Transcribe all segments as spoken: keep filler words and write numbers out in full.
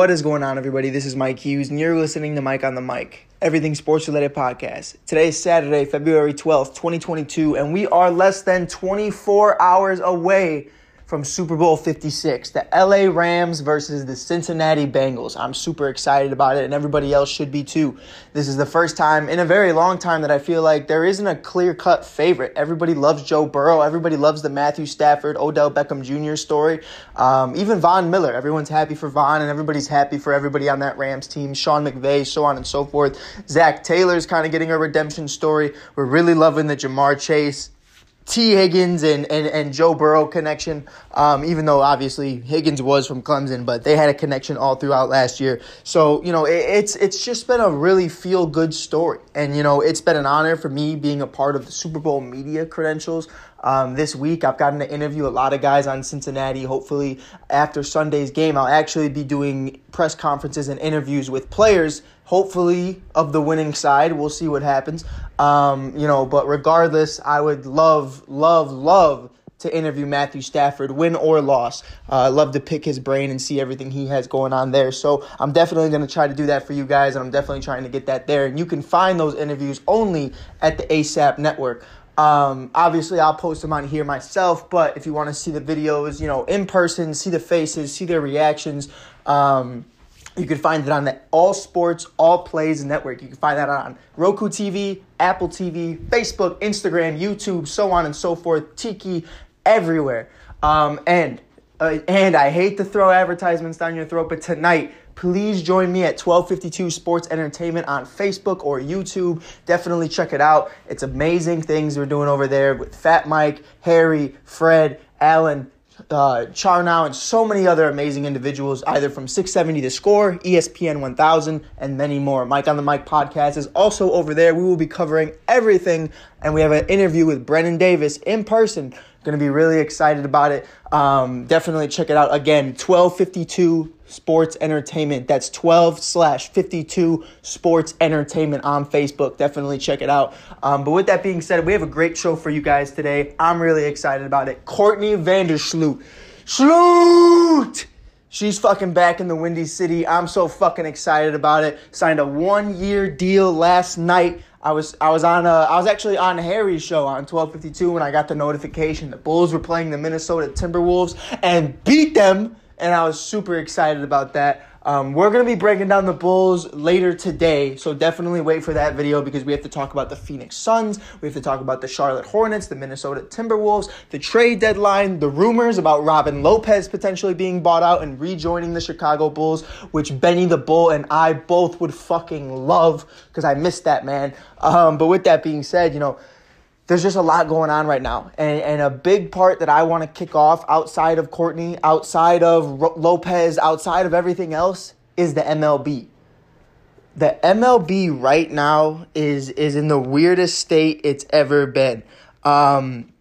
What is going on, everybody? This is Mike Hughes, and you're listening to Mike on the Mic, everything sports-related podcast. Today is Saturday, February twelfth, twenty twenty-two, and we are less than twenty-four hours away from Super Bowl fifty-six, the L A Rams versus the Cincinnati Bengals. I'm super excited about it, and everybody else should be too. This is the first time in a very long time that I feel like there isn't a clear-cut favorite. Everybody loves Joe Burrow. Everybody loves the Matthew Stafford, Odell Beckham Junior story. Um, even Von Miller. Everyone's happy for Von, and everybody's happy for everybody on that Rams team. Sean McVay, so on and so forth. Zach Taylor's kind of getting a redemption story. We're really loving the Jamar Chase, T. Higgins and, and, and Joe Burrow connection, um, even though obviously Higgins was from Clemson, but they had a connection all throughout last year. So, you know, it, it's it's just been a really feel-good story. And, you know, it's been an honor for me being a part of the Super Bowl media credentials. Um, this week, I've gotten to interview a lot of guys on Cincinnati. Hopefully, after Sunday's game, I'll actually be doing press conferences and interviews with players, hopefully, of the winning side. We'll see what happens. Um, you know, but regardless, I would love, love, love to interview Matthew Stafford, win or loss. I uh, love to pick his brain and see everything he has going on there. So I'm definitely going to try to do that for you guys, and I'm definitely trying to get that there. And you can find those interviews only at the ASAP Network. Um, obviously, I'll post them on here myself, but if you want to see the videos, you know, in person, see the faces, see their reactions, um, you can find it on the All Sports, All Plays Network. You can find that on Roku T V, Apple T V, Facebook, Instagram, YouTube, so on and so forth, Tiki, everywhere. Um, and, uh, and I hate to throw advertisements down your throat, but tonight, please join me at twelve fifty-two Sports Entertainment on Facebook or YouTube. Definitely check it out. It's amazing things we're doing over there with Fat Mike, Harry, Fred, Alan, uh, Charnow, and so many other amazing individuals, either from six seventy The Score, E S P N one thousand, and many more. Mike on the Mic podcast is also over there. We will be covering everything, and we have an interview with Brendan Davis in person. Going to be really excited about it. Um, definitely check it out. Again, twelve fifty-two Sports Entertainment. That's twelve slash fifty-two Sports Entertainment on Facebook. Definitely check it out. Um, but with that being said, we have a great show for you guys today. I'm really excited about it. Courtney Vandersloot. Sloot! She's fucking back in the Windy City. I'm so fucking excited about it. Signed a one-year deal last night. I was I was on a, I was actually on Harry's show on twelve fifty-two when I got the notification the Bulls were playing the Minnesota Timberwolves and beat them, and I was super excited about that. Um, we're going to be breaking down the Bulls later today, so definitely wait for that video because we have to talk about the Phoenix Suns, we have to talk about the Charlotte Hornets, the Minnesota Timberwolves, the trade deadline, the rumors about Robin Lopez potentially being bought out and rejoining the Chicago Bulls, which Benny the Bull and I both would fucking love because I missed that, man. Um, but with that being said, you know, there's just a lot going on right now, and, and a big part that I want to kick off outside of Courtney, outside of Ro- Lopez, outside of everything else is the M L B. The M L B right now is is in the weirdest state it's ever been. Um,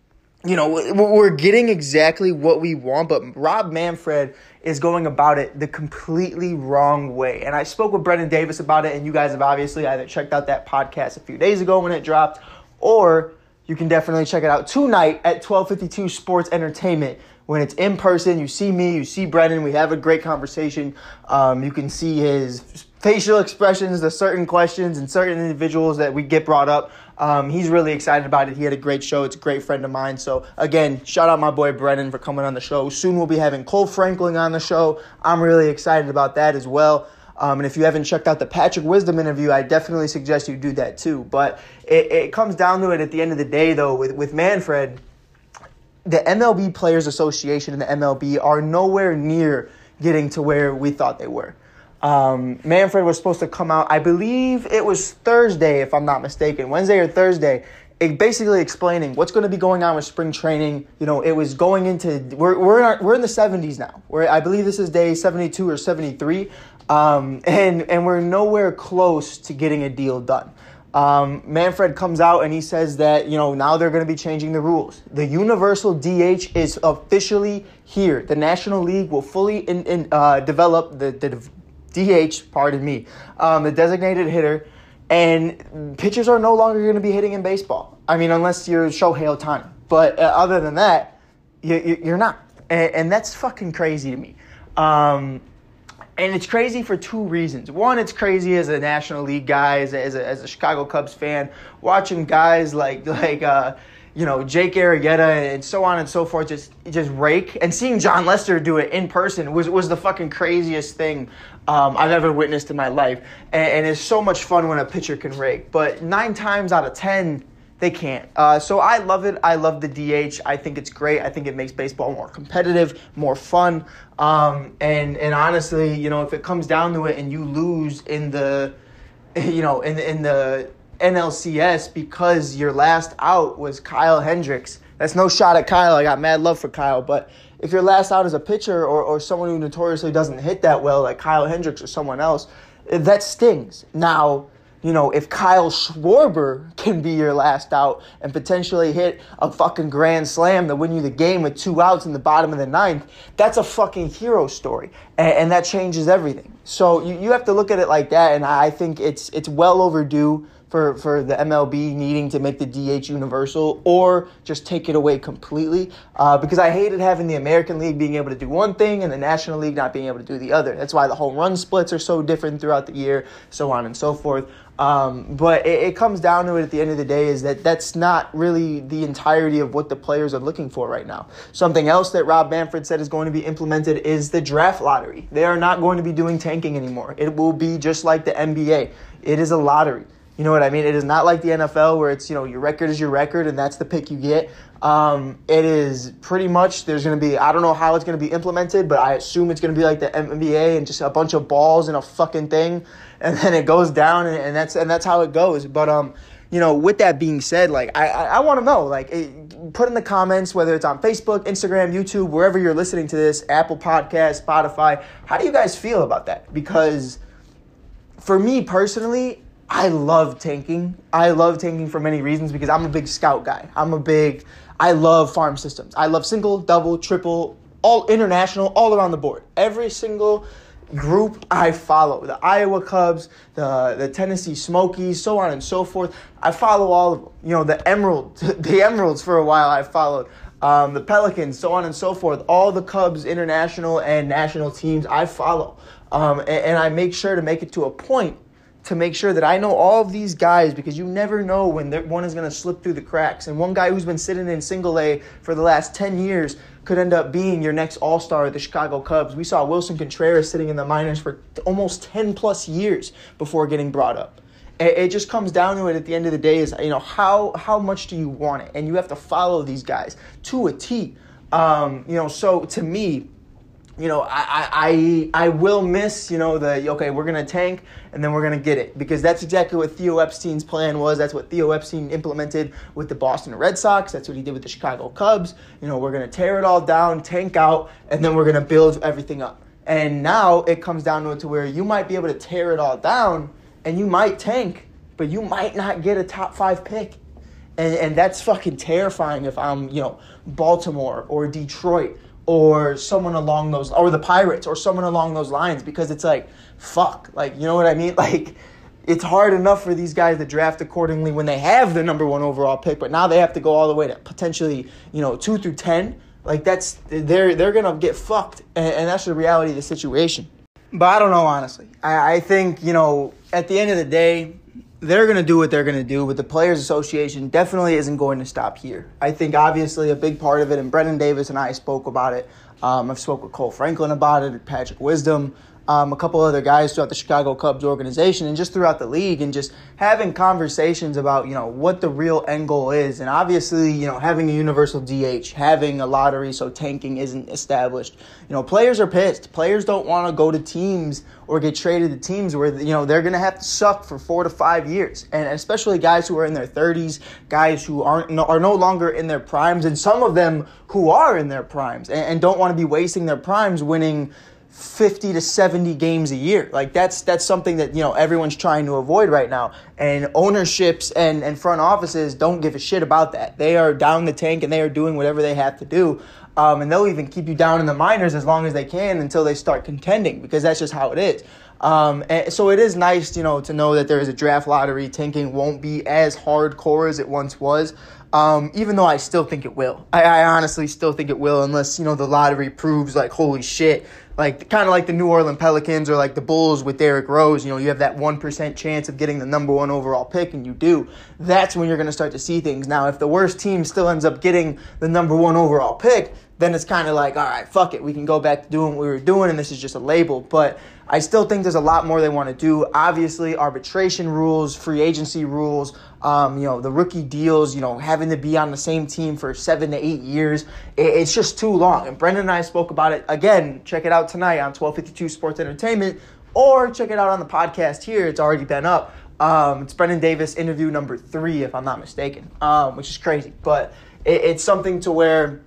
you know, we're getting exactly what we want, but Rob Manfred is going about it the completely wrong way. And I spoke with Brendan Davis about it, and you guys have obviously either checked out that podcast a few days ago when it dropped, or you can definitely check it out tonight at twelve fifty-two Sports Entertainment. When it's in person, you see me, you see Brendan. We have a great conversation. Um, you can see his facial expressions, the certain questions, and certain individuals that we get brought up. Um, he's really excited about it. He had a great show. It's a great friend of mine. So, again, shout out my boy Brendan for coming on the show. Soon we'll be having Cole Franklin on the show. I'm really excited about that as well. Um, and if you haven't checked out the Patrick Wisdom interview, I definitely suggest you do that too. But it, it comes down to it at the end of the day, though, with, with Manfred, the M L B Players Association and the M L B are nowhere near getting to where we thought they were. Um, Manfred was supposed to come out, I believe it was Thursday, if I'm not mistaken, Wednesday or Thursday, it basically explaining what's going to be going on with spring training. You know, it was going into, we're we're in, our, we're in the seventies now. We're, I believe this is day seventy-two or seventy-three. Um, and, and we're nowhere close to getting a deal done. Um, Manfred comes out and he says that, you know, now they're going to be changing the rules. The Universal D H is officially here. The National League will fully in, in, uh, develop the, the D H, pardon me, um, the designated hitter. And pitchers are no longer going to be hitting in baseball. I mean, unless you're Shohei Ohtani. But uh, other than that, you, you, you're not. And, and that's fucking crazy to me. Um... And it's crazy for two reasons. One, it's crazy as a National League guy, as a, as a, as a Chicago Cubs fan, watching guys like like uh, you know Jake Arrieta and so on and so forth just just rake, and seeing John Lester do it in person was was the fucking craziest thing um, I've ever witnessed in my life. And, and it's so much fun when a pitcher can rake, but nine times out of ten. They can't. Uh, so I love it. I love the D H. I think it's great. I think it makes baseball more competitive, more fun. Um, and and honestly, you know, if it comes down to it, and you lose in the, you know, in in the N L C S because your last out was Kyle Hendricks. That's no shot at Kyle. I got mad love for Kyle, but if your last out is a pitcher or or someone who notoriously doesn't hit that well, like Kyle Hendricks or someone else, that stings. Now, you know, if Kyle Schwarber can be your last out and potentially hit a fucking grand slam to win you the game with two outs in the bottom of the ninth, that's a fucking hero story, and, and that changes everything. So you, you have to look at it like that, and I think it's it's well overdue for, for the M L B needing to make the D H universal or just take it away completely, uh, because I hated having the American League being able to do one thing and the National League not being able to do the other. That's why the home run splits are so different throughout the year, so on and so forth. Um, but it, it comes down to it at the end of the day is that that's not really the entirety of what the players are looking for right now. Something else that Rob Manfred said is going to be implemented is the draft lottery. They are not going to be doing tanking anymore. It will be just like the N B A. It is a lottery. You know what I mean? It is not like the N F L where it's, you know, your record is your record and that's the pick you get. Um, it is pretty much, there's going to be, I don't know how it's going to be implemented, but I assume it's going to be like the N B A and just a bunch of balls in a fucking thing. And then it goes down and, and that's and that's how it goes. But, um, you know, with that being said, like, I, I, I want to know, like, it, put in the comments, whether it's on Facebook, Instagram, YouTube, wherever you're listening to this, Apple Podcasts, Spotify, how do you guys feel about that? Because for me personally, I love tanking. I love tanking for many reasons because I'm a big scout guy. I'm a big, I love farm systems. I love single, double, triple, all international, all around the board. Every single group I follow, the Iowa Cubs, the, the Tennessee Smokies, so on and so forth. I follow all of them. You know, the Emerald, the Emeralds for a while I followed. Um, the Pelicans, so on and so forth. All the Cubs international and national teams I follow. Um, and, and I make sure to make it to a point to make sure that I know all of these guys because you never know when one is going to slip through the cracks. And one guy who's been sitting in single A for the last ten years could end up being your next all-star at the Chicago Cubs. We saw Wilson Contreras sitting in the minors for almost ten plus years before getting brought up. It just comes down to it at the end of the day is, you know, how how much do you want it? And you have to follow these guys to a T. Um, you know, so to me, You know, I, I I will miss, you know, the, okay, we're going to tank and then we're going to get it. Because that's exactly what Theo Epstein's plan was. That's what Theo Epstein implemented with the Boston Red Sox. That's what he did with the Chicago Cubs. You know, we're going to tear it all down, tank out, and then we're going to build everything up. And now it comes down to it to where you might be able to tear it all down and you might tank, but you might not get a top five pick. And, and that's fucking terrifying if I'm, you know, Baltimore or Detroit or someone along those, or the Pirates, or someone along those lines, because it's like, fuck, like, you know what I mean? Like, it's hard enough for these guys to draft accordingly when they have the number one overall pick, but now they have to go all the way to potentially, you know, two through ten. Like, that's, they're they're going to get fucked, and, and that's the reality of the situation. But I don't know, honestly. I, I think, you know, at the end of the day, they're going to do what they're going to do, but the Players Association definitely isn't going to stop here. I think, obviously, a big part of it, and Brendan Davis and I spoke about it. Um, I've spoke with Cole Franklin about it, Patrick Wisdom, um, a couple other guys throughout the Chicago Cubs organization and just throughout the league and just having conversations about, you know, what the real end goal is. And obviously, you know, having a universal D H, having a lottery so tanking isn't established. You know, players are pissed. Players don't want to go to teams or get traded to teams where, you know, they're going to have to suck for four to five years. And especially guys who are in their thirties, guys who aren't no, are no longer in their primes, and some of them who are in their primes and, and don't want to be wasting their primes winning fifty to seventy games a year. Like, that's that's something that, you know, everyone's trying to avoid right now. And ownerships and, and front offices don't give a shit about that. They are down the tank and they are doing whatever they have to do. Um, and they'll even keep you down in the minors as long as they can until they start contending, because that's just how it is. Um, and so it is nice, you know, to know that there is a draft lottery. Tanking won't be as hardcore as it once was, um, even though I still think it will. I, I honestly still think it will, unless, you know, the lottery proves, like, holy shit, like kind of like the New Orleans Pelicans or like the Bulls with Derrick Rose, you know, you have that one percent chance of getting the number one overall pick, and you do. That's when you're going to start to see things. Now, if the worst team still ends up getting the number one overall pick, then it's kind of like, all right, fuck it. We can go back to doing what we were doing, and this is just a label. But I still think there's a lot more they want to do. Obviously, arbitration rules, free agency rules, um, you know, the rookie deals, you know, having to be on the same team for seven to eight years. It, it's just too long. And Brendan and I spoke about it. Again, check it out tonight on twelve fifty-two Sports Entertainment, or check it out on the podcast here. It's already been up. Um, it's Brendan Davis interview number three, if I'm not mistaken, um, which is crazy. But it, it's something to where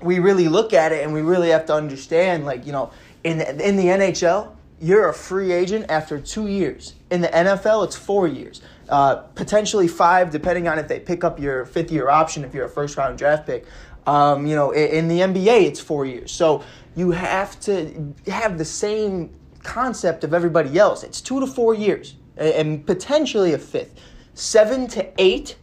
we really look at it and we really have to understand, like, you know, in in the N H L, you're a free agent after two years. In the N F L, it's four years, uh, potentially five, depending on if they pick up your fifth-year option if you're a first-round draft pick. Um, you know, in, in the N B A, it's four years. So you have to have the same concept of everybody else. It's two to four years and potentially a fifth. Seven to eight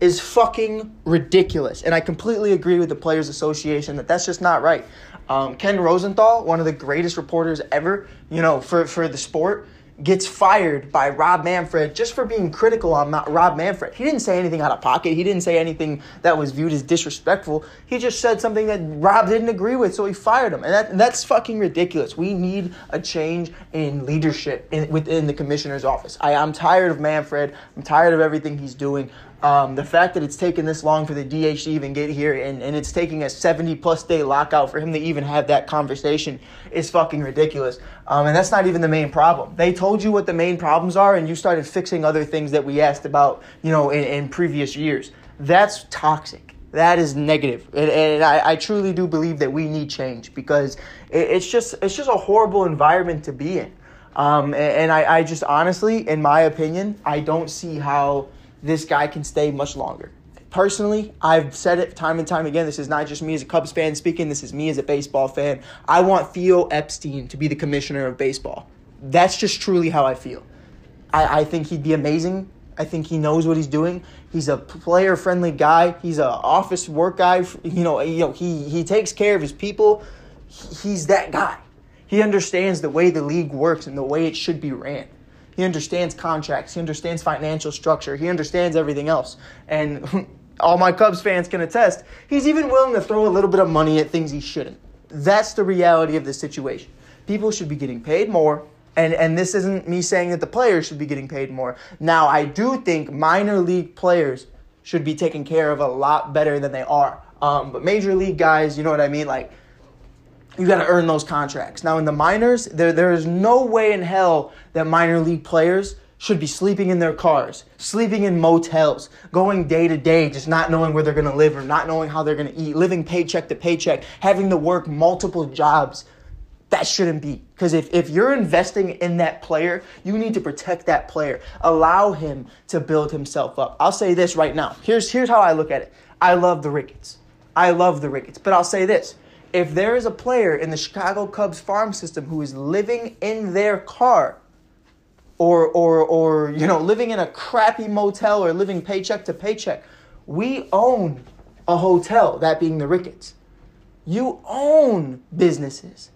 is fucking ridiculous. And I completely agree with the Players Association that that's just not right. Um, Ken Rosenthal, one of the greatest reporters ever, you know, for, for the sport, gets fired by Rob Manfred just for being critical on Rob Manfred. He didn't say anything out of pocket. He didn't say anything that was viewed as disrespectful. He just said something that Rob didn't agree with, so he fired him. And that that's fucking ridiculous. We need a change in leadership in, within the commissioner's office. I, I'm tired of Manfred. I'm tired of everything he's doing. Um, the fact that it's taken this long for the D H to even get here, and, and it's taking a seventy-plus day lockout for him to even have that conversation is fucking ridiculous. Um, and that's not even the main problem. They told you what the main problems are, and you started fixing other things that we asked about, you know, in, in previous years. That's toxic. That is negative. And, and I, I truly do believe that we need change, because it, it's just it's just a horrible environment to be in. Um, and and I, I just honestly, in my opinion, I don't see how this guy can stay much longer. Personally, I've said it time and time again. This is not just me as a Cubs fan speaking. This is me as a baseball fan. I want Theo Epstein to be the commissioner of baseball. That's just truly how I feel. I, I think he'd be amazing. I think he knows what he's doing. He's a player-friendly guy. He's an office work guy. You know, you know, he he takes care of his people. He's that guy. He understands the way the league works and the way it should be ran. He understands contracts. He understands financial structure. He understands everything else. And all my Cubs fans can attest, he's even willing to throw a little bit of money at things he shouldn't. That's the reality of the situation. People should be getting paid more. And and this isn't me saying that the players should be getting paid more. Now, I do think minor league players should be taken care of a lot better than they are. Um, but major league guys, you know what I mean? Like, you got to earn those contracts. Now, in the minors, there there is no way in hell that minor league players should be sleeping in their cars, sleeping in motels, going day to day, just not knowing where they're going to live or not knowing how they're going to eat, living paycheck to paycheck, having to work multiple jobs. That shouldn't be. Because if, if you're investing in that player, you need to protect that player. Allow him to build himself up. I'll say this right now. Here's, here's how I look at it. I love the Ricketts. I love the Ricketts. But I'll say this. If there is a player in the Chicago Cubs farm system who is living in their car or, or, or you know, living in a crappy motel or living paycheck to paycheck, we own a hotel, that being the Ricketts. You own businesses.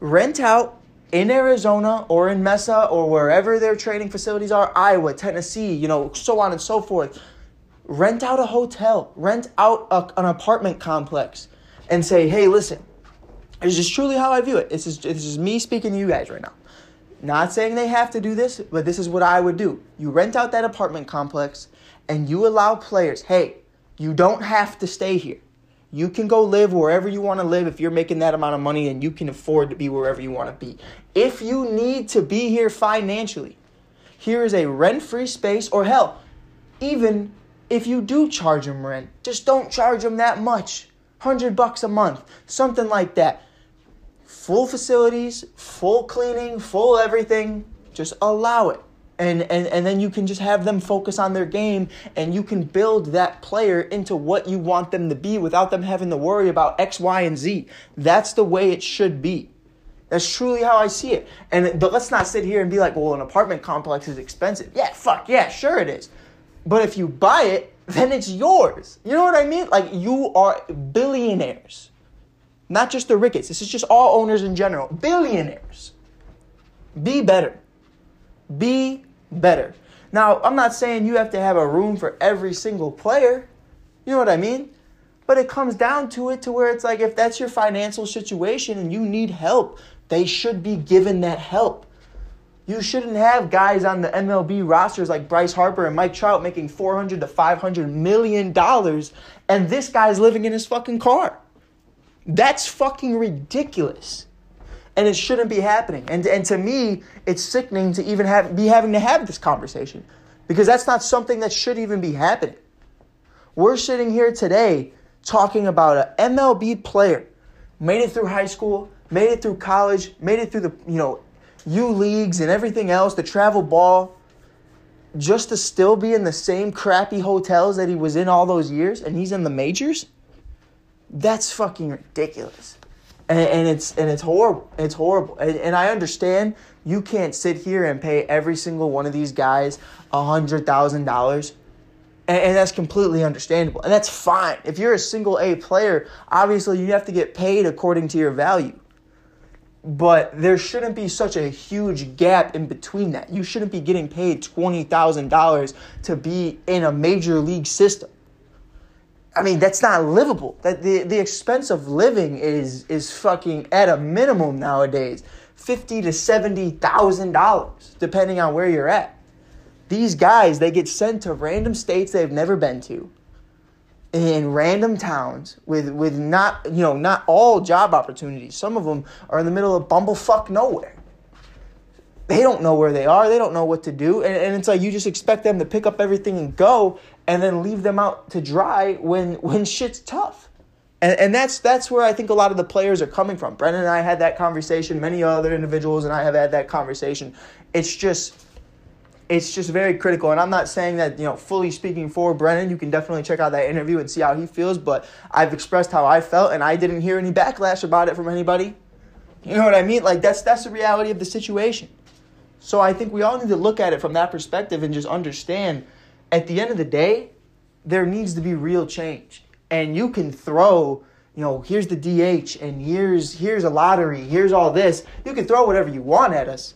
Rent out in Arizona or in Mesa or wherever their training facilities are, Iowa, Tennessee, you know, so on and so forth. Rent out a hotel. Rent out a, an apartment complex and say, hey, listen, this is truly how I view it. This is, this is me speaking to you guys right now. Not saying they have to do this, but this is what I would do. You rent out that apartment complex and you allow players, hey, you don't have to stay here. You can go live wherever you want to live if you're making that amount of money and you can afford to be wherever you want to be. If you need to be here financially, here is a rent-free space, or hell, even if you do charge them rent, just don't charge them that much. one hundred bucks a month, something like that. Full facilities, full cleaning, full everything. Just allow it. And, and and then you can just have them focus on their game, and you can build that player into what you want them to be without them having to worry about X, Y, and Z. That's the way it should be. That's truly how I see it. And but let's not sit here and be like, well, an apartment complex is expensive. Yeah, fuck, yeah, sure it is. But if you buy it, then it's yours. You know what I mean? Like, you are billionaires. Not just the Ricketts. This is just all owners in general. Billionaires. Be better. Be better. Now, I'm not saying you have to have a room for every single player. You know what I mean? But it comes down to it to where it's like if that's your financial situation and you need help, they should be given that help. You shouldn't have guys on the M L B rosters like Bryce Harper and Mike Trout making four hundred to five hundred million dollars and this guy's living in his fucking car. That's fucking ridiculous. And it shouldn't be happening. And and to me, it's sickening to even have be having to have this conversation. Because that's not something that should even be happening. We're sitting here today talking about an M L B player. Made it through high school, made it through college, made it through the, you know, U leagues and everything else, the travel ball. Just to still be in the same crappy hotels that he was in all those years. And he's in the majors? That's fucking ridiculous. And it's and it's horrible. It's horrible. And, and I understand you can't sit here and pay every single one of these guys one hundred thousand dollars. And, and that's completely understandable. And that's fine. If you're a single A player, obviously you have to get paid according to your value. But there shouldn't be such a huge gap in between that. You shouldn't be getting paid twenty thousand dollars to be in a major league system. I mean, that's not livable. That the, the expense of living is is fucking at a minimum nowadays, fifty to seventy thousand dollars, depending on where you're at. These guys, they get sent to random states they've never been to, in random towns with with not you know not all job opportunities. Some of them are in the middle of bumblefuck nowhere. They don't know where they are. They don't know what to do. And, and it's like you just expect them to pick up everything and go and then leave them out to dry when when shit's tough. And, and that's that's where I think a lot of the players are coming from. Brendan and I had that conversation. Many other individuals and I have had that conversation. It's just it's just very critical. And I'm not saying that, you know, fully speaking for Brendan. You can definitely check out that interview and see how he feels. But I've expressed how I felt and I didn't hear any backlash about it from anybody. You know what I mean? Like that's that's the reality of the situation. So I think we all need to look at it from that perspective and just understand at the end of the day, there needs to be real change. And you can throw, you know, here's the D H and here's here's a lottery, here's all this. You can throw whatever you want at us,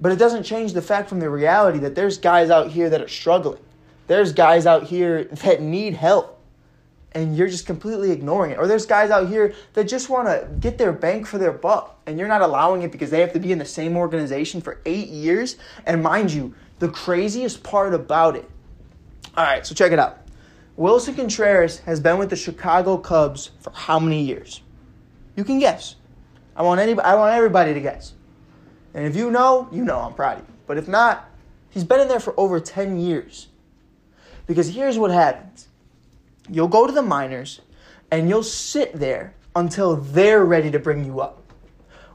but it doesn't change the fact from the reality that there's guys out here that are struggling. There's guys out here that need help. And you're just completely ignoring it. Or there's guys out here that just want to get their bang for their buck. And you're not allowing it because they have to be in the same organization for eight years. And mind you, the craziest part about it. All right, so check it out. Wilson Contreras has been with the Chicago Cubs for how many years? You can guess. I want any, I want everybody to guess. And if you know, you know I'm proud of you. But if not, he's been in there for over ten years. Because here's what happens. You'll go to the minors, and you'll sit there until they're ready to bring you up.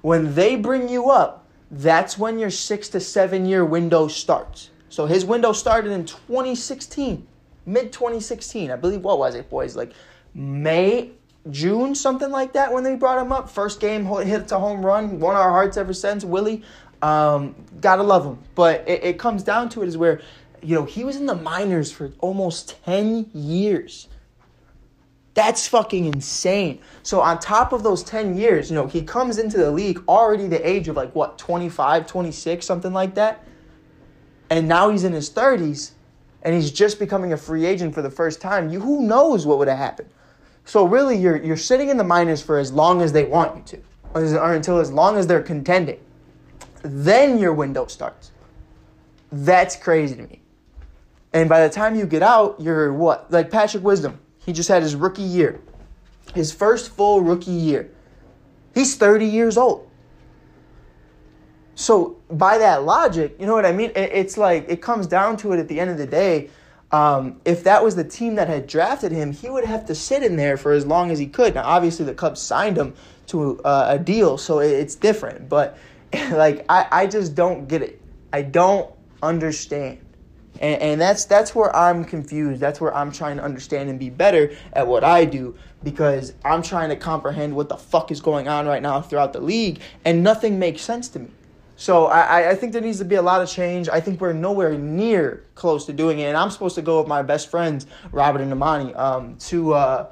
When they bring you up, that's when your six to seven year window starts. So his window started in twenty sixteen, mid twenty sixteen. I believe, what was it, boys? Like May, June, something like that when they brought him up. First game, hit a home run, won our hearts ever since, Willie. Um, gotta love him. But it, it comes down to it is where, you know, he was in the minors for almost ten years. That's fucking insane. So on top of those ten years, you know, he comes into the league already the age of like, what, twenty-five, twenty-six, something like that. And now he's in his thirties, and he's just becoming a free agent for the first time. You, who knows what would have happened? So really, you're you're sitting in the minors for as long as they want you to, or, or until as long as they're contending. Then your window starts. That's crazy to me. And by the time you get out, you're what? Like Patrick Wisdom. He just had his rookie year, his first full rookie year. He's thirty years old. So by that logic, you know what I mean? It's like it comes down to it at the end of the day. Um, if that was the team that had drafted him, he would have to sit in there for as long as he could. Now, obviously, the Cubs signed him to a, a deal, so it's different. But, like, I, I just don't get it. I don't understand. And, and that's that's where I'm confused. That's where I'm trying to understand and be better at what I do, because I'm trying to comprehend what the fuck is going on right now throughout the league, and nothing makes sense to me. So I, I think there needs to be a lot of change. I think we're nowhere near close to doing it. And I'm supposed to go with my best friends, Robert and Imani, um, to uh,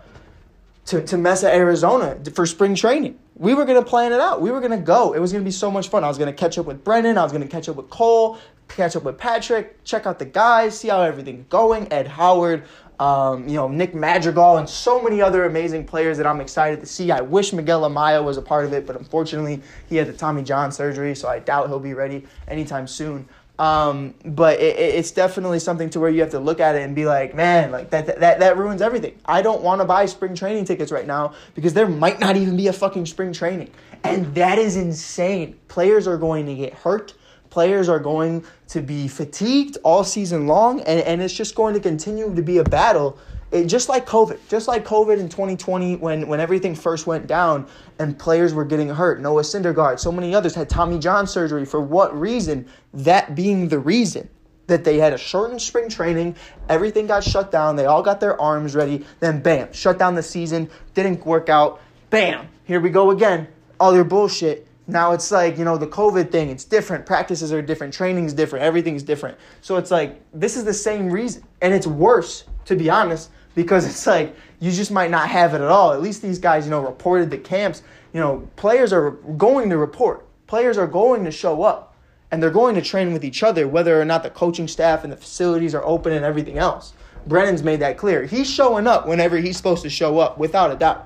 to, to Mesa, Arizona for spring training. We were going to plan it out. We were going to go. It was going to be so much fun. I was going to catch up with Brendan. I was going to catch up with Cole, catch up with Patrick, check out the guys, see how everything's going, Ed Howard, um, you know, Nick Madrigal, and so many other amazing players that I'm excited to see. I wish Miguel Amaya was a part of it, but unfortunately he had the Tommy John surgery, so I doubt he'll be ready anytime soon. Um, but it, it's definitely something to where you have to look at it and be like, man, like that, that, that ruins everything. I don't want to buy spring training tickets right now because there might not even be a fucking spring training. And that is insane. Players are going to get hurt. Players are going to be fatigued all season long. And, and it's just going to continue to be a battle. It, just like COVID, just like COVID in twenty twenty when, when everything first went down and players were getting hurt. Noah Syndergaard, so many others had Tommy John surgery. For what reason? That being the reason that they had a shortened spring training. Everything got shut down. They all got their arms ready. Then bam, shut down the season. Didn't work out. Bam, here we go again. All your bullshit. Now it's like, you know, the COVID thing, it's different. Practices are different. Training's different. Everything's different. So it's like, this is the same reason. And it's worse, to be honest, because it's like you just might not have it at all. At least these guys, you know, reported the camps. You know, players are going to report. Players are going to show up. And they're going to train with each other, whether or not the coaching staff and the facilities are open and everything else. Brennan's made that clear. He's showing up whenever he's supposed to show up, without a doubt.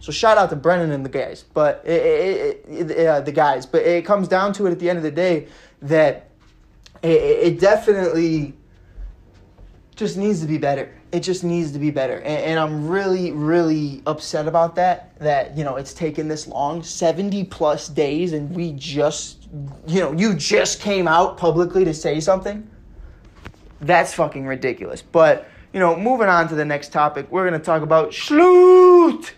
So shout out to Brendan and the guys, but it, it, it, it, uh, the guys. But it comes down to it at the end of the day that it, it definitely just needs to be better. It just needs to be better. And, and I'm really, really upset about that, that, you know, it's taken this long, seventy plus days, and we just, you know, you just came out publicly to say something. That's fucking ridiculous. But, you know, moving on to the next topic, we're going to talk about Sloot.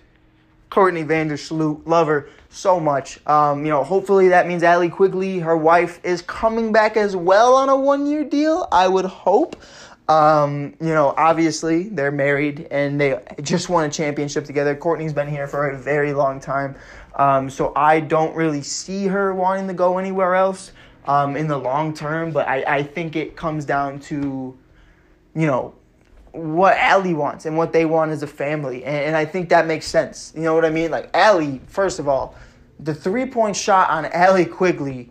Courtney Vandersloot, love her so much. Um, you know, hopefully that means Allie Quigley, her wife, is coming back as well on a one-year deal, I would hope. Um, you know, obviously they're married and they just won a championship together. Courtney's been here for a very long time. Um, so I don't really see her wanting to go anywhere else um, in the long term. But I, I think it comes down to, you know, what Allie wants and what they want as a family. And, and I think that makes sense. You know what I mean? Like, Allie, first of all, the three-point shot on Allie Quigley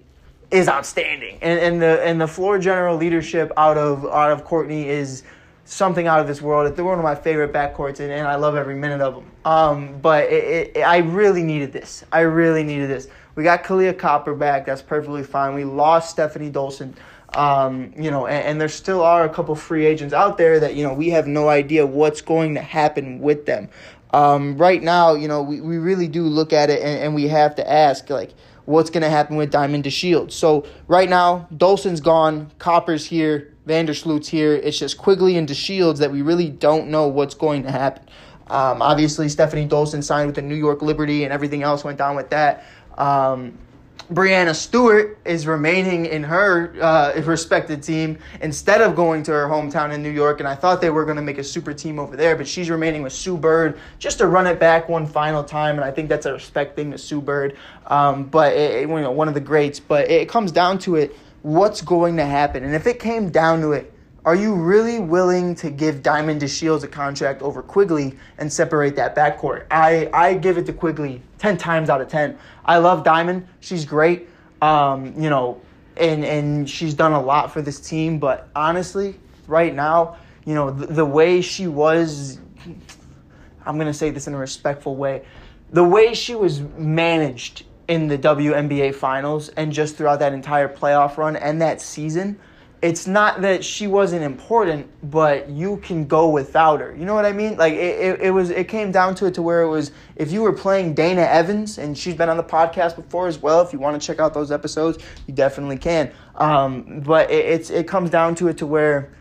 is outstanding. And and the and the floor general leadership out of out of Courtney is something out of this world. They're one of my favorite backcourts, and, and I love every minute of them. Um, but it, it, I really needed this. I really needed this. We got Kalia Copper back. That's perfectly fine. We lost Stephanie Dolson. Um, you know, and, and there still are a couple free agents out there that, you know, we have no idea what's going to happen with them. Um, right now, you know, we, we really do look at it and, and we have to ask, like, what's going to happen with Diamond DeShields? So right now, Dolson's gone, Copper's here, Vandersloot's here. It's just Quigley and DeShields that we really don't know what's going to happen. Um, obviously, Stephanie Dolson signed with the New York Liberty and everything else went down with that. Um, Brianna Stewart is remaining in her uh, respected team instead of going to her hometown in New York, and I thought they were going to make a super team over there, but she's remaining with Sue Bird just to run it back one final time, and I think that's a respect thing to Sue Bird, um, but it, it, you know, one of the greats. But it comes down to it, what's going to happen? And if it came down to it, are you really willing to give Diamond DeShields a contract over Quigley and separate that backcourt? I, I give it to Quigley ten times out of ten. I love Diamond. She's great, um, you know, and, and she's done a lot for this team. But honestly, right now, you know, the, the way she was, I'm going to say this in a respectful way, the way she was managed in the W N B A Finals and just throughout that entire playoff run and that season, it's not that she wasn't important, but you can go without her. You know what I mean? Like, it, it, it was, it came down to it to where it was, if you were playing Dana Evans, and she's been on the podcast before as well, if you want to check out those episodes, you definitely can. Um, but it, it's it comes down to it to where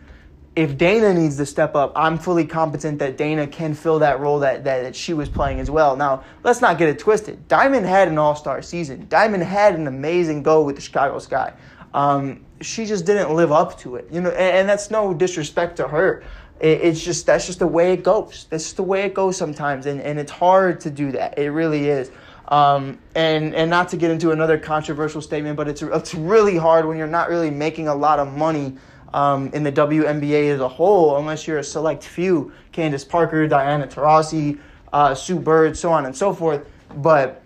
if Dana needs to step up, I'm fully competent that Dana can fill that role that, that, that she was playing as well. Now, let's not get it twisted. Diamond had an all-star season. Diamond had an amazing go with the Chicago Sky. Um, she just didn't live up to it, you know, and, and that's no disrespect to her. It, it's just, that's just the way it goes. That's just the way it goes sometimes. And, and it's hard to do that. It really is. Um, and, and not to get into another controversial statement, but it's, it's really hard when you're not really making a lot of money, um, in the W N B A as a whole, unless you're a select few. Candace Parker, Diana Taurasi, uh, Sue Bird, so on and so forth. But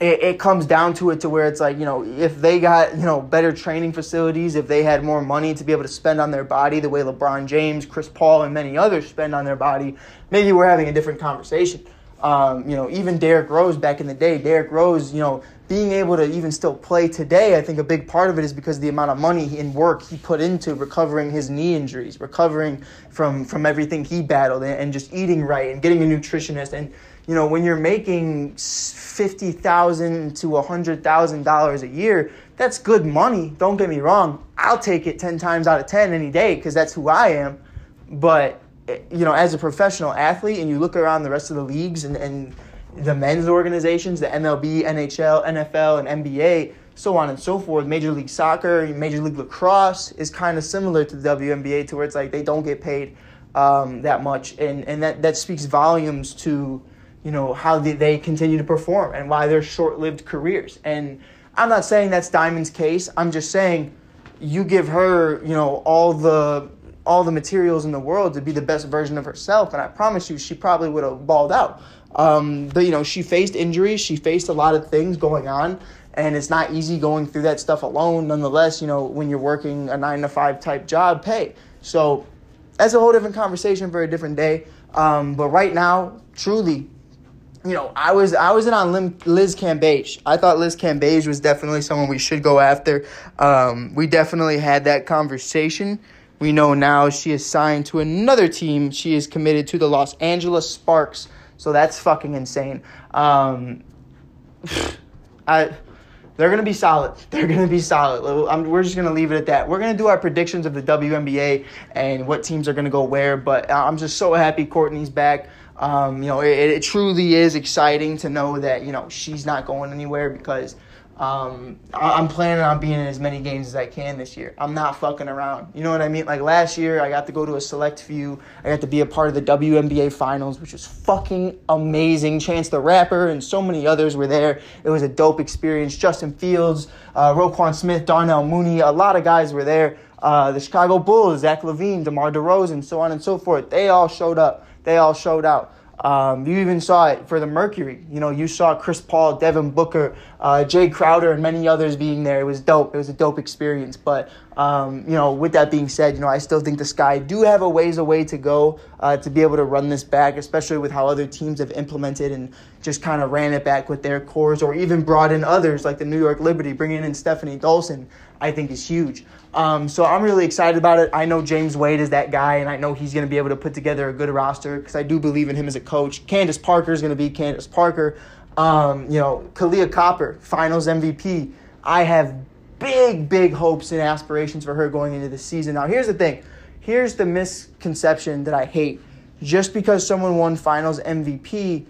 it, it comes down to it to where it's like, you know, if they got, you know, better training facilities, if they had more money to be able to spend on their body the way LeBron James, Chris Paul, and many others spend on their body, maybe we're having a different conversation. Um, you know, even Derrick Rose back in the day, Derrick Rose, you know, being able to even still play today, I think a big part of it is because of the amount of money and work he put into recovering his knee injuries, recovering from, from everything he battled, and, and just eating right and getting a nutritionist. And, you know, when you're making fifty thousand dollars to one hundred thousand dollars a year, that's good money. Don't get me wrong. I'll take it ten times out of ten any day because that's who I am. But, you know, as a professional athlete, and you look around the rest of the leagues and, and the men's organizations, the M L B, N H L, N F L, and N B A, so on and so forth, Major League Soccer, Major League Lacrosse is kind of similar to the W N B A to where it's like they don't get paid um, that much. And, and that, that speaks volumes to, you know, how they, they continue to perform and why they're short-lived careers. And I'm not saying that's Diamond's case. I'm just saying you give her, you know, all the... all the materials in the world to be the best version of herself, and I promise you she probably would have balled out. Um, but, you know, she faced injuries. She faced a lot of things going on, and it's not easy going through that stuff alone. Nonetheless, you know, when you're working a nine to five type job, pay. So that's a whole different conversation for a different day. Um, but right now, truly, you know, I was I was in on Liz Cambage. I thought Liz Cambage was definitely someone we should go after. Um, we definitely had that conversation. We know now she is signed to another team. She is committed to the Los Angeles Sparks. So that's fucking insane. Um, I, they're going to be solid. They're going to be solid. I'm, we're just going to leave it at that. We're going to do our predictions of the W N B A and what teams are going to go where. But I'm just so happy Courtney's back. Um, you know, it, it truly is exciting to know that, you know, she's not going anywhere because... Um, I'm planning on being in as many games as I can this year. I'm not fucking around. You know what I mean? Like last year, I got to go to a select few. I got to be a part of the W N B A Finals, which was fucking amazing. Chance the Rapper and so many others were there. It was a dope experience. Justin Fields, uh, Roquan Smith, Darnell Mooney, a lot of guys were there. Uh, the Chicago Bulls, Zach LaVine, DeMar DeRozan, so on and so forth. They all showed up. They all showed out. Um, you even saw it for the Mercury. You know, you saw Chris Paul, Devin Booker, uh, Jay Crowder, and many others being there. It was dope. It was a dope experience. But, um, you know, with that being said, you know, I still think the Sky do have a ways away to go uh, to be able to run this back, especially with how other teams have implemented and just kind of ran it back with their cores or even brought in others like the New York Liberty, bringing in Stephanie Dolson, I think is huge. Um, so I'm really excited about it. I know James Wade is that guy, and I know he's going to be able to put together a good roster because I do believe in him as a coach. Candace Parker is going to be Candace Parker. Um, you know, Kalia Copper, Finals M V P. I have big, big hopes and aspirations for her going into the season. Now, here's the thing. Here's the misconception that I hate. Just because someone won Finals M V P,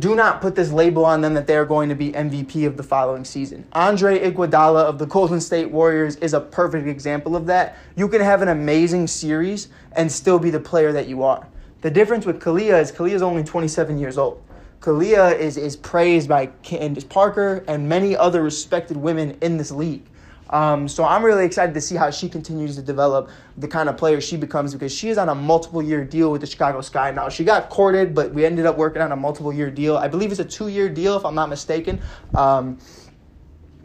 do not put this label on them that they are going to be M V P of the following season. Andre Iguodala of the Golden State Warriors is a perfect example of that. You can have an amazing series and still be the player that you are. The difference with Kalia is Kalia is only twenty-seven years old. Kalia is, is praised by Candace Parker and many other respected women in this league. Um, so I'm really excited to see how she continues to develop the kind of player she becomes because she is on a multiple-year deal with the Chicago Sky now. She got courted, but we ended up working on a multiple-year deal. I believe it's a two-year deal, if I'm not mistaken. Um,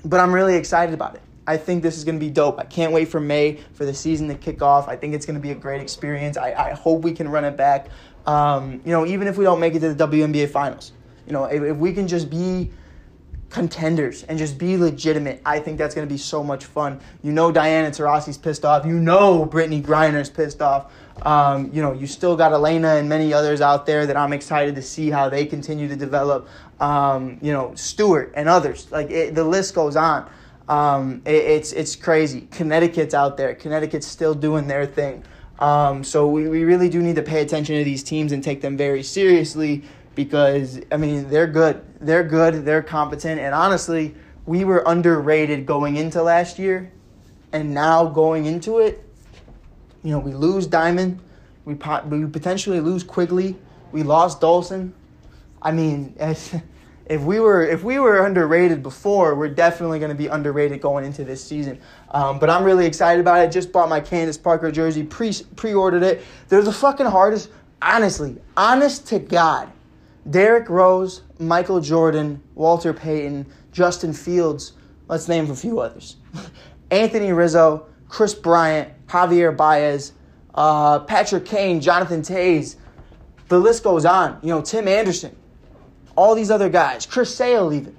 but I'm really excited about it. I think this is going to be dope. I can't wait for May for the season to kick off. I think it's going to be a great experience. I, I hope we can run it back, um, you know, even if we don't make it to the W N B A Finals. You know, if, if we can just be contenders and just be legitimate, I think that's going to be so much fun. You know Diana Taurasi's pissed off. You know Brittany Griner's pissed off. Um, you know, you still got Elena and many others out there that I'm excited to see how they continue to develop. Um, you know, Stewart and others. Like, it, the list goes on. Um, it, it's it's crazy. Connecticut's out there. Connecticut's still doing their thing. Um, so we, we really do need to pay attention to these teams and take them very seriously. Because, I mean, they're good. They're good. They're competent. And honestly, we were underrated going into last year. And now going into it, you know, we lose Diamond. We, pot- we potentially lose Quigley. We lost Dolson. I mean, if, if we were if we were underrated before, we're definitely going to be underrated going into this season. Um, but I'm really excited about it. Just bought my Candace Parker jersey. Pre- pre-ordered it. They're the fucking hardest... honestly, honest to God, Derrick Rose, Michael Jordan, Walter Payton, Justin Fields, let's name a few others, Anthony Rizzo, Chris Bryant, Javier Baez, uh, Patrick Kane, Jonathan Toews, the list goes on. You know, Tim Anderson, all these other guys, Chris Sale even.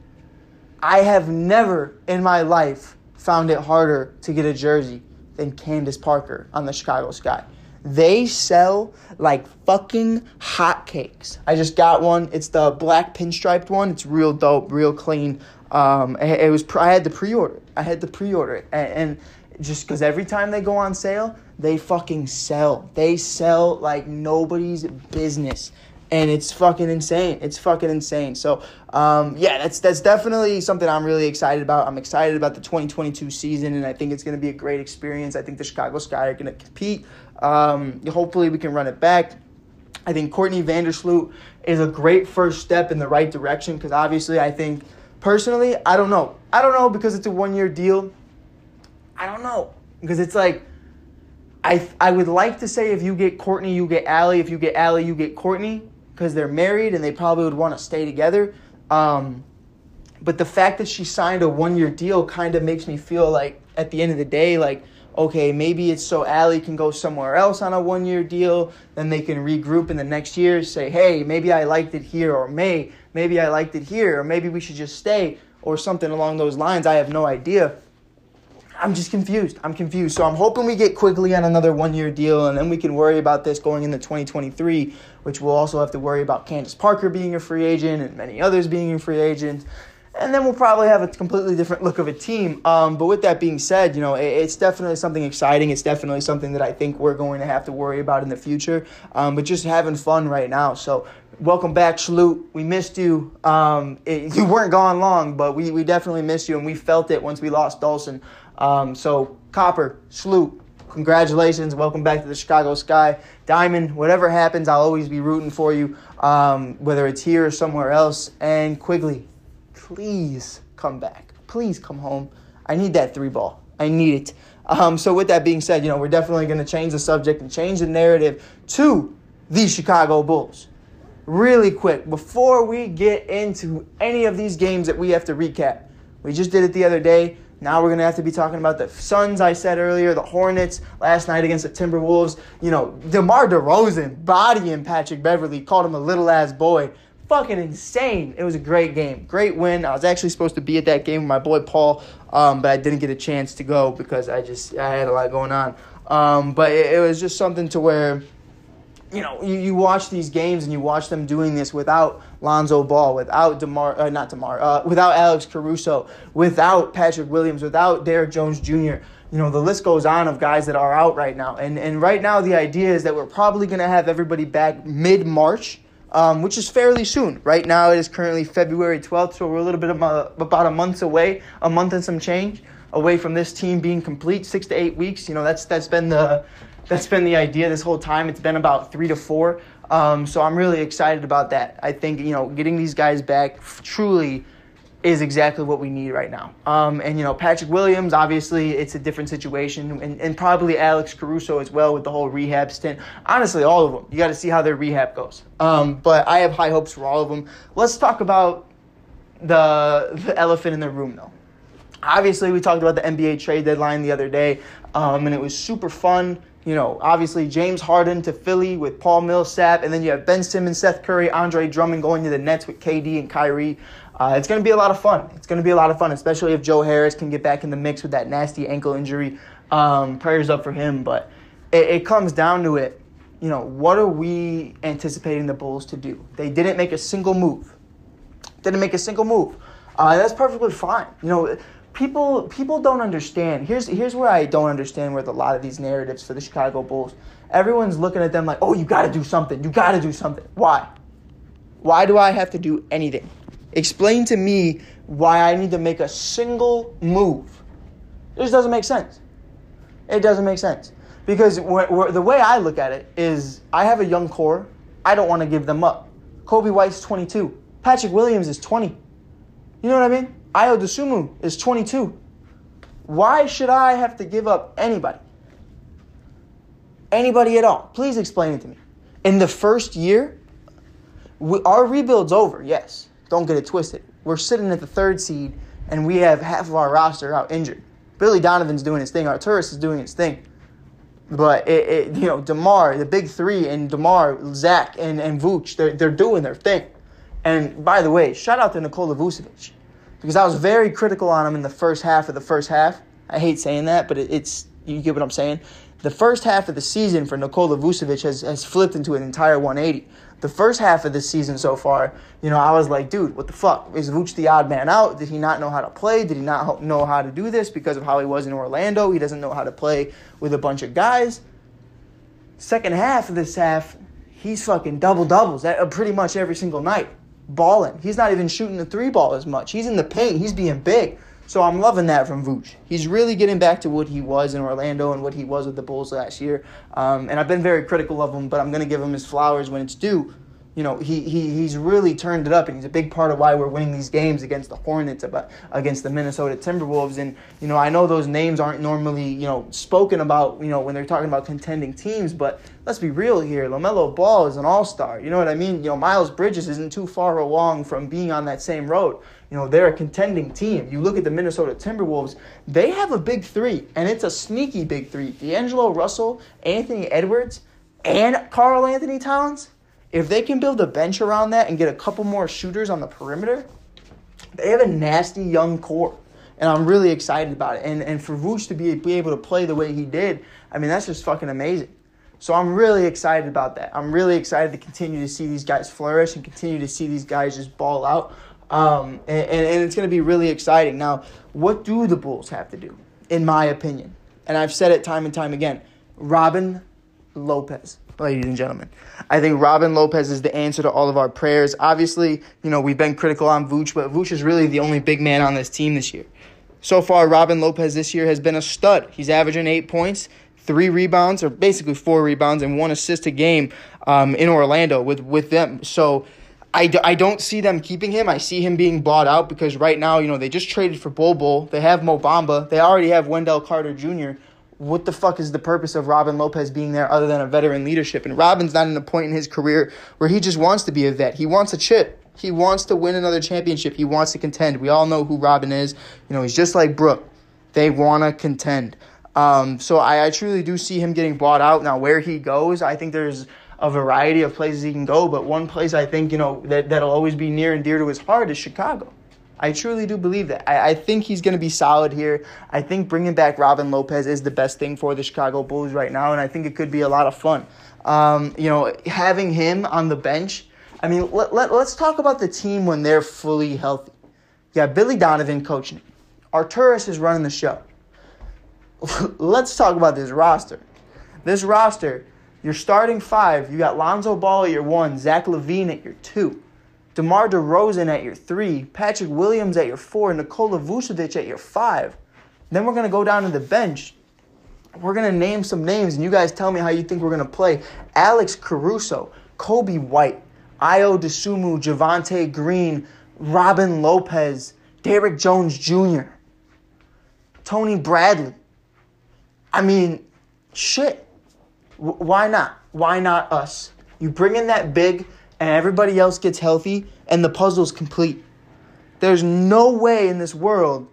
I have never in my life found it harder to get a jersey than Candace Parker on the Chicago Sky. They sell like fucking hotcakes. I just got one. It's the black pinstriped one. It's real dope, real clean. Um, it, it was I had to pre-order it. I had to pre-order it, and, and just because every time they go on sale, they fucking sell. They sell like nobody's business, and it's fucking insane. It's fucking insane. So, um, yeah, that's that's definitely something I'm really excited about. I'm excited about the twenty twenty-two season, and I think it's gonna be a great experience. I think the Chicago Sky are gonna compete. Um, hopefully we can run it back. I think Courtney Vandersloot is a great first step in the right direction because obviously I think personally, I don't know. I don't know because it's a one-year deal. I don't know because it's like I I would like to say if you get Courtney, you get Allie. If you get Allie, you get Courtney because they're married and they probably would want to stay together. Um, but the fact that she signed a one-year deal kind of makes me feel like at the end of the day, like, okay, maybe it's so Allie can go somewhere else on a one-year deal, then they can regroup in the next year, say, hey, maybe I liked it here, or may, maybe I liked it here, or maybe we should just stay, or something along those lines. I have no idea. I'm just confused. I'm confused. So I'm hoping we get Quigley on another one-year deal, and then we can worry about this going into twenty twenty-three, which we'll also have to worry about Candace Parker being a free agent and many others being a free agent. And then we'll probably have a completely different look of a team. Um, but with that being said, you know, it, it's definitely something exciting. It's definitely something that I think we're going to have to worry about in the future. Um, but just having fun right now. So welcome back, Sloot. We missed you. Um, it, you weren't gone long, but we, we definitely missed you. And we felt it once we lost Dawson. Um, so Copper, Sloot, congratulations. Welcome back to the Chicago Sky. Diamond, whatever happens, I'll always be rooting for you, um, whether it's here or somewhere else. And Quigley, please come back. Please come home. I need that three ball. I need it. Um, so with that being said, you know, we're definitely going to change the subject and change the narrative to the Chicago Bulls. Really quick, before we get into any of these games that we have to recap, we just did it the other day. Now we're going to have to be talking about the Suns, I said earlier, the Hornets, last night against the Timberwolves. You know, DeMar DeRozan bodying Patrick Beverley, called him a little-ass boy. Fucking insane. It was a great game. Great win. I was actually supposed to be at that game with my boy Paul, um, but I didn't get a chance to go because I just I had a lot going on. Um, but it, it was just something to where, you know, you, you watch these games and you watch them doing this without Lonzo Ball, without DeMar, uh, not DeMar, uh, without Alex Caruso, without Patrick Williams, without Derrick Jones Junior You know, the list goes on of guys that are out right now. And, and right now the idea is that we're probably going to have everybody back mid-March, Um, which is fairly soon. Right now it is currently February twelfth, so we're a little bit about, about a month away, a month and some change away from this team being complete, six to eight weeks. You know, that's that's been the that's been the idea this whole time. It's been about three to four. Um, so I'm really excited about that. I think, you know, getting these guys back truly is exactly what we need right now. Um, and, you know, Patrick Williams, obviously, it's a different situation, and, and probably Alex Caruso as well with the whole rehab stint. Honestly, all of them. You got to see how their rehab goes. Um, but I have high hopes for all of them. Let's talk about the, the elephant in the room, though. Obviously, we talked about the N B A trade deadline the other day, um, and it was super fun. You know, obviously, James Harden to Philly with Paul Millsap, and then you have Ben Simmons, Seth Curry, Andre Drummond going to the Nets with K D and Kyrie. Uh, it's going to be a lot of fun. It's going to be a lot of fun, especially if Joe Harris can get back in the mix with that nasty ankle injury. Um, prayers up for him. But it, it comes down to it. You know, what are we anticipating the Bulls to do? They didn't make a single move. Didn't make a single move. Uh, that's perfectly fine. You know, people people don't understand. Here's here's where I don't understand with a lot of these narratives for the Chicago Bulls. Everyone's looking at them like, oh, you got to do something. You got to do something. Why? Why do I have to do anything? Explain to me why I need to make a single move. It just doesn't make sense. It doesn't make sense. Because we're, we're, the way I look at it is I have a young core. I don't want to give them up. Kobe White's twenty-two. Patrick Williams is twenty. You know what I mean? Ayo Dosunmu is twenty-two. Why should I have to give up anybody? Anybody at all? Please explain it to me. in the first year, we, our rebuild's over, yes. Don't get it twisted. We're sitting at the third seed, and we have half of our roster out injured. Billy Donovan's doing his thing. Arturis is doing his thing. But, it, it, you know, DeMar, the big three, and DeMar, Zach, and, and Vooch, they're, they're doing their thing. And, by the way, shout out to Nikola Vucevic, because I was very critical on him in the first half of the first half. I hate saying that, but it, it's you get what I'm saying. The first half of the season for Nikola Vucevic has, has flipped into an entire one eighty. The first half of the season so far, you know, I was like, dude, what the fuck? Is Vooch the odd man out? Did he not know how to play? Did he not know how to do this because of how he was in Orlando? He doesn't know how to play with a bunch of guys. Second half of this half, he's fucking double-doubles at, uh, pretty much every single night. Balling. He's not even shooting the three ball as much. He's in the paint. He's being big. So I'm loving that from Vooch. He's really getting back to what he was in Orlando and what he was with the Bulls last year. Um, and I've been very critical of him, but I'm going to give him his flowers when it's due. You know, he, he he's really turned it up, and he's a big part of why we're winning these games against the Hornets, about, against the Minnesota Timberwolves. And, you know, I know those names aren't normally, you know, spoken about, you know, when they're talking about contending teams, but let's be real here. LaMelo Ball is an all-star. You know what I mean? You know, Miles Bridges isn't too far along from being on that same road. You know, they're a contending team. You look at the Minnesota Timberwolves, they have a big three, and it's a sneaky big three. D'Angelo Russell, Anthony Edwards, and Karl Anthony Towns. If they can build a bench around that and get a couple more shooters on the perimeter, they have a nasty young core. And I'm really excited about it. And and for Vooch to be, be able to play the way he did, I mean, that's just fucking amazing. So I'm really excited about that. I'm really excited to continue to see these guys flourish and continue to see these guys just ball out. Um, and, and, and it's going to be really exciting. Now, what do the Bulls have to do, in my opinion? And I've said it time and time again. Robin Lopez. Ladies and gentlemen, I think Robin Lopez is the answer to all of our prayers. Obviously, you know, we've been critical on Vooch, but Vooch is really the only big man on this team this year. So far, Robin Lopez this year has been a stud. He's averaging eight points, three rebounds, or basically four rebounds, and one assist a game um, in Orlando with, with them. So I, d- I don't see them keeping him. I see him being bought out because right now, you know, they just traded for Bol Bol. They have Mo Bamba. They already have Wendell Carter Junior What the fuck is the purpose of Robin Lopez being there other than a veteran leadership? And Robin's not in a point in his career where he just wants to be a vet. He wants a chip. He wants to win another championship. He wants to contend. We all know who Robin is. You know, he's just like Brooke. They want to contend. Um, so I, I truly do see him getting bought out. Now, where he goes, I think there's a variety of places he can go. But one place I think, you know, that, that'll always be near and dear to his heart is Chicago. I truly do believe that. I, I think he's going to be solid here. I think bringing back Robin Lopez is the best thing for the Chicago Bulls right now, and I think it could be a lot of fun. Um, you know, having him on the bench, I mean, let, let, let's talk about the team when they're fully healthy. Yeah, Billy Donovan coaching. Arturis is running the show. Let's talk about this roster. This roster, you're starting five. You got Lonzo Ball at your one, Zach LaVine at your two. DeMar DeRozan at your three, Patrick Williams at your four, Nikola Vucevic at your five. Then we're going to go down to the bench. We're going to name some names, and you guys tell me how you think we're going to play. Alex Caruso, Kobe White, Ayo Dosunmu, Javante Green, Robin Lopez, Derrick Jones Junior, Tony Bradley. I mean, shit. W- why not? Why not us? You bring in that big... and everybody else gets healthy, and the puzzle's complete. There's no way in this world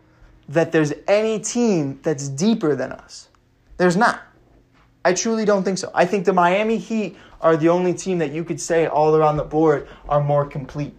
that there's any team that's deeper than us. There's not. I truly don't think so. I think the Miami Heat are the only team that you could say all around the board are more complete.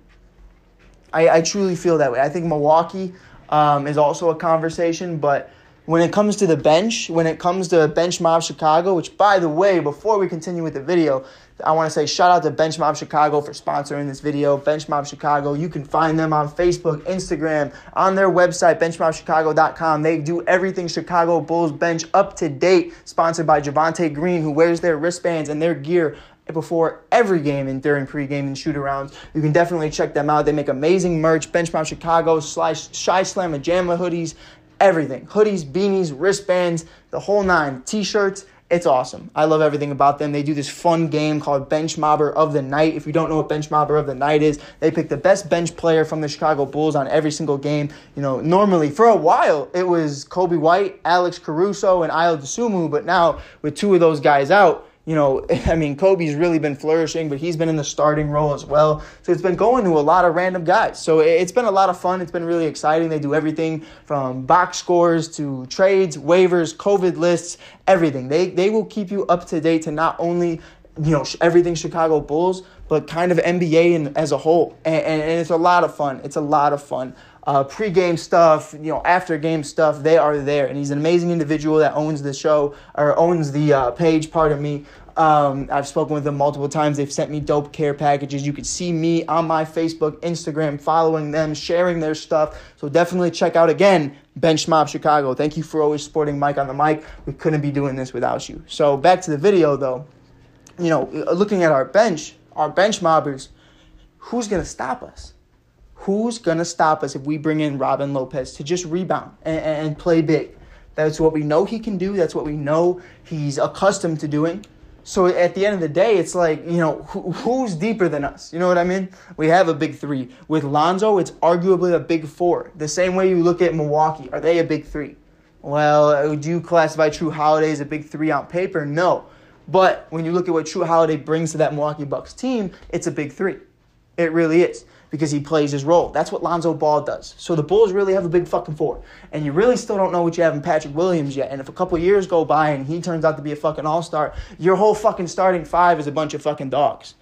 I, I truly feel that way. I think Milwaukee um, is also a conversation, but when it comes to the bench, when it comes to Bench Mob Chicago, which, by the way, before we continue with the video, I want to say shout out to Bench Mob Chicago for sponsoring this video. Bench Mob Chicago, you can find them on Facebook, Instagram, on their website, bench mob chicago dot com. They do everything Chicago Bulls bench up to date, sponsored by Javante Green, who wears their wristbands and their gear before every game and during pregame and shoot-arounds. You can definitely check them out. They make amazing merch, Bench Mob Chicago, slash Shy Slam Pajama hoodies, everything. Hoodies, beanies, wristbands, the whole nine, T-shirts. It's awesome. I love everything about them. They do this fun game called Bench Mobber of the Night. If you don't know what Bench Mobber of the Night is, they pick the best bench player from the Chicago Bulls on every single game. You know, normally for a while it was Kobe White, Alex Caruso, and Ayo Dosunmu, but now with two of those guys out, you know, I mean, Kobe's really been flourishing, but he's been in the starting role as well. So it's been going to a lot of random guys. So it's been a lot of fun. It's been really exciting. They do everything from box scores to trades, waivers, COVID lists, everything. They they will keep you up to date to not only, you know, everything Chicago Bulls, but kind of N B A and as a whole. And, and, and it's a lot of fun. It's a lot of fun. Uh, pre-game stuff, you know, after-game stuff, they are there. And he's an amazing individual that owns the show, or owns the uh, page, pardon me. Um, I've spoken with them multiple times. They've sent me dope care packages. You can see me on my Facebook, Instagram, following them, sharing their stuff. So definitely check out, again, Bench Mob Chicago. Thank you for always supporting Mike on the Mic. We couldn't be doing this without you. So back to the video, though. You know, looking at our bench, our bench mobbers, who's going to stop us? Who's going to stop us if we bring in Robin Lopez to just rebound and, and play big? That's what we know he can do. That's what we know he's accustomed to doing. So at the end of the day, it's like, you know, who, who's deeper than us? You know what I mean? We have a big three. With Lonzo, it's arguably a big four. The same way you look at Milwaukee. Are they a big three? Well, do you classify True Holiday as a big three on paper? No. But when you look at what True Holiday brings to that Milwaukee Bucks team, it's a big three. It really is. Because he plays his role. That's what Lonzo Ball does. So the Bulls really have a big fucking four. And you really still don't know what you have in Patrick Williams yet. And if a couple years go by and he turns out to be a fucking all-star, your whole fucking starting five is a bunch of fucking dogs.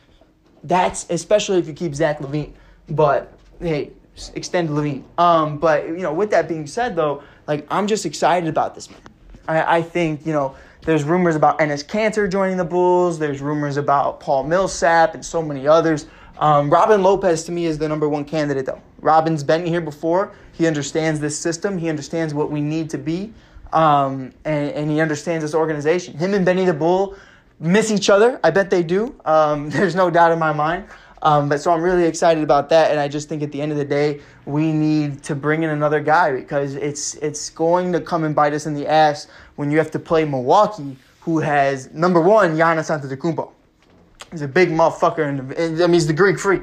That's especially if you keep Zach LaVine. But, hey, extend LaVine. Um, but, you know, with that being said, though, like, I'm just excited about this, man. I, I think, you know, there's rumors about Enes Kanter joining the Bulls. There's rumors about Paul Millsap and so many others. Um, Robin Lopez, to me, is the number one candidate, though. Robin's been here before. He understands this system. He understands what we need to be, um, and, and he understands this organization. Him and Benny the Bull miss each other. I bet they do. Um, there's no doubt in my mind. Um, but so I'm really excited about that, and I just think at the end of the day, we need to bring in another guy because it's it's going to come and bite us in the ass when you have to play Milwaukee, who has, number one, Giannis Antetokounmpo. He's a big motherfucker, and I mean, he's the Greek freak.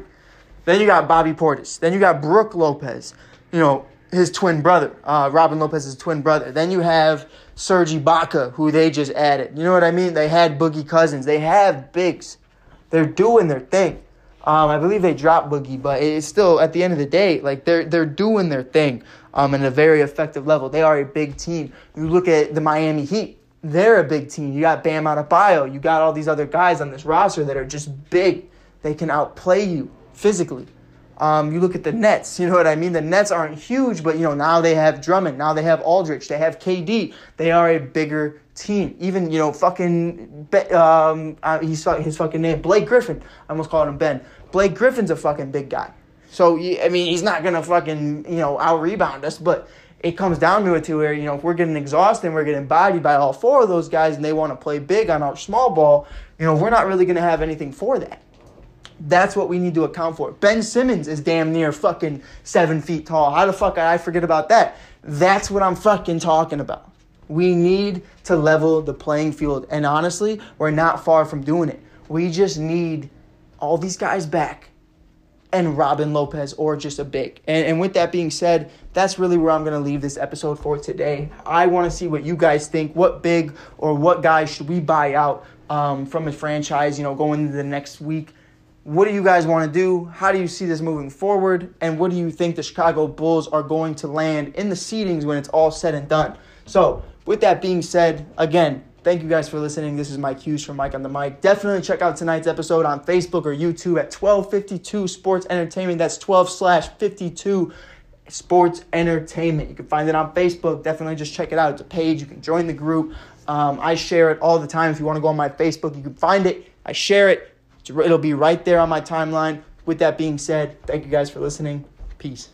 Then you got Bobby Portis. Then you got Brooke Lopez, you know, his twin brother, uh, Robin Lopez's twin brother. Then you have Serge Ibaka, who they just added. You know what I mean? They had Boogie Cousins. They have bigs. They're doing their thing. Um, I believe they dropped Boogie, but it's still, at the end of the day, like, they're they're doing their thing um, in a very effective level. They are a big team. You look at the Miami Heat. They're a big team. You got Bam Adebayo. You got all these other guys on this roster that are just big. They can outplay you physically. Um, you look at the Nets. You know what I mean? The Nets aren't huge, but, you know, now they have Drummond. Now they have Aldridge. They have K D. They are a bigger team. Even, you know, fucking um, he's his fucking name, Blake Griffin. I almost called him Ben. Blake Griffin's a fucking big guy. So, I mean, he's not going to fucking, you know, out-rebound us, but it comes down to it to where, you know, if we're getting exhausted and we're getting bodied by all four of those guys and they want to play big on our small ball, you know, we're not really going to have anything for that. That's what we need to account for. Ben Simmons is damn near fucking seven feet tall. How the fuck did I forget about that? That's what I'm fucking talking about. We need to level the playing field. And honestly, we're not far from doing it. We just need all these guys back. And Robin Lopez, or just a big. And, and with that being said, that's really where I'm going to leave this episode for today. I want to see what you guys think. What big or what guys should we buy out um, from the franchise, you know, going into the next week? What do you guys want to do? How do you see this moving forward? And what do you think the Chicago Bulls are going to land in the seedings when it's all said and done? So with that being said, again, thank you guys for listening. This is Mike Hughes from Mike on the Mic. Definitely check out tonight's episode on Facebook or YouTube at twelve fifty-two Sports Entertainment. That's twelve slash fifty-two Sports Entertainment. You can find it on Facebook. Definitely just check it out. It's a page. You can join the group. Um, I share it all the time. If you want to go on my Facebook, you can find it. I share it. It'll be right there on my timeline. With that being said, thank you guys for listening. Peace.